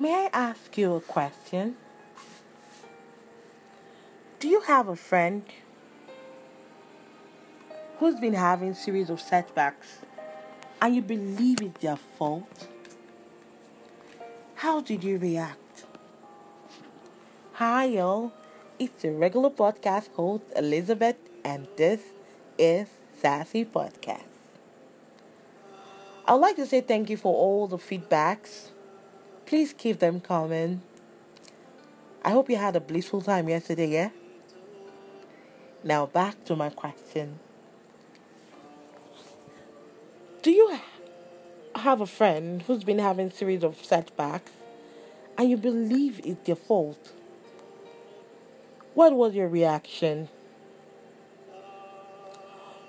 May I ask you a question? Do you have a friend who's been having a series of setbacks and you believe it's their fault? How did you react? Hi y'all, it's your regular podcast host Elizabeth and this is Sassy Podcast. I'd like to say thank you for all the feedbacks. Please keep them coming. I hope you had a blissful time yesterday, yeah? Now back to my question. Do you have a friend who's been having a series of setbacks and you believe it's their fault? What was your reaction?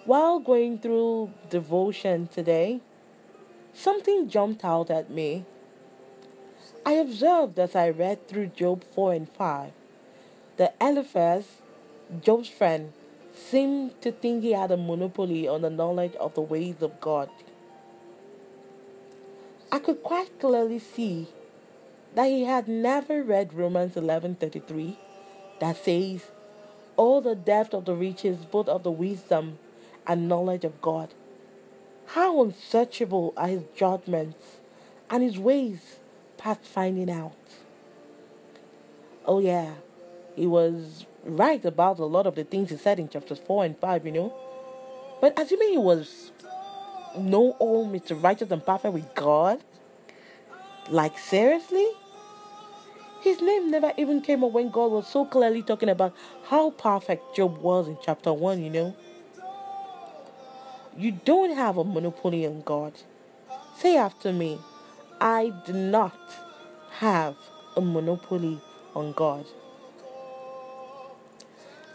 While going through devotion today, something jumped out at me. I observed as I read through Job 4 and 5 that Eliphaz, Job's friend, seemed to think he had a monopoly on the knowledge of the ways of God. I could quite clearly see that he had never read Romans 11:33 that says, "All the depth of the riches, both of the wisdom and knowledge of God. How unsearchable are his judgments and his ways past finding out." Oh yeah, he was right about a lot of the things he said in chapters 4 and 5, But assuming he was know all, Mr. Righteous and Perfect with God? Like, seriously? His name never even came up when God was so clearly talking about how perfect Job was in chapter 1, You don't have a monopoly on God. Say after me, I do not have a monopoly on God.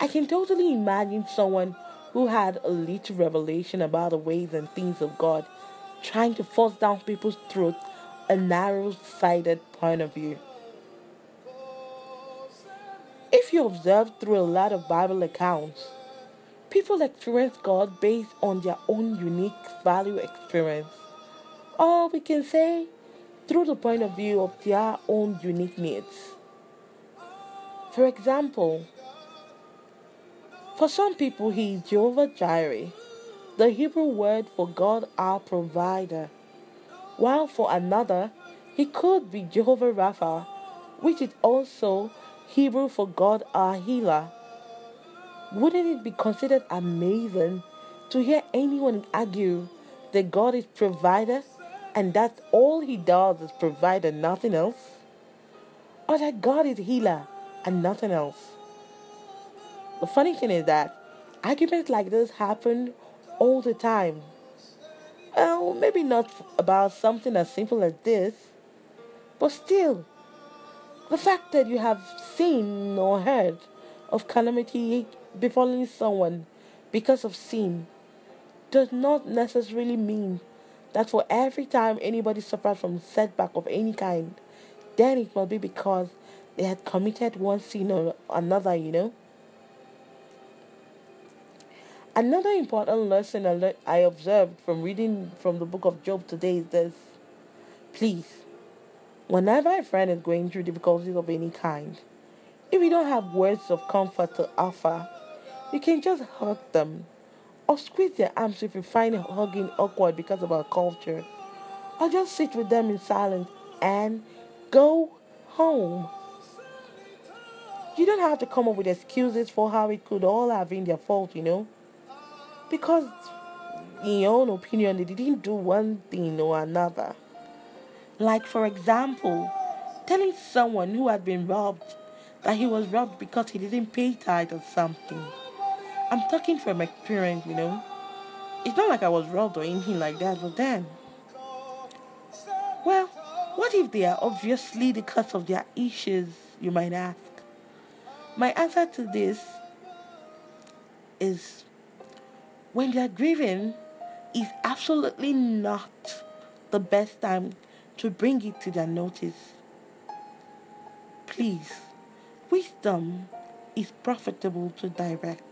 I can totally imagine someone who had a little revelation about the ways and things of God, trying to force down people's throats a narrow-sided point of view. If you observe through a lot of Bible accounts, people experience God based on their own unique value experience, or we can say, through the point of view of their own unique needs. For example, for some people, he is Jehovah Jireh, the Hebrew word for God our provider, while for another, he could be Jehovah Rapha, which is also Hebrew for God our healer. Wouldn't it be considered amazing to hear anyone argue that God is provider and that's all he does is provide and nothing else? Or that God is healer and nothing else? The funny thing is that arguments like this happen all the time. Well, maybe not about something as simple as this, but still, the fact that you have seen or heard of calamity befalling someone because of sin does not necessarily mean that for every time anybody suffered from setback of any kind, then it must be because they had committed one sin or another, Another important lesson I observed from reading from the book of Job today is this. Please, whenever a friend is going through difficulties of any kind, if you don't have words of comfort to offer, you can just hug them or squeeze their arms if you find hugging awkward because of our culture, or just sit with them in silence and go home. You don't have to come up with excuses for how it could all have been their fault, Because, in your own opinion, they didn't do one thing or another. Like, for example, telling someone who had been robbed that he was robbed because he didn't pay tithe or something. I'm talking from experience, It's not like I was robbed or anything like that, but then, well, what if they are obviously the cause of their issues, you might ask? My answer to this is, when you are grieving, is absolutely not the best time to bring it to their notice. Please, wisdom is profitable to direct.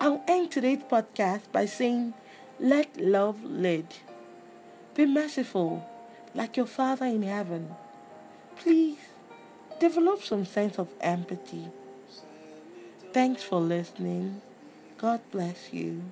I'll end today's podcast by saying, let love lead. Be merciful, like your Father in heaven. Please develop some sense of empathy. Thanks for listening. God bless you.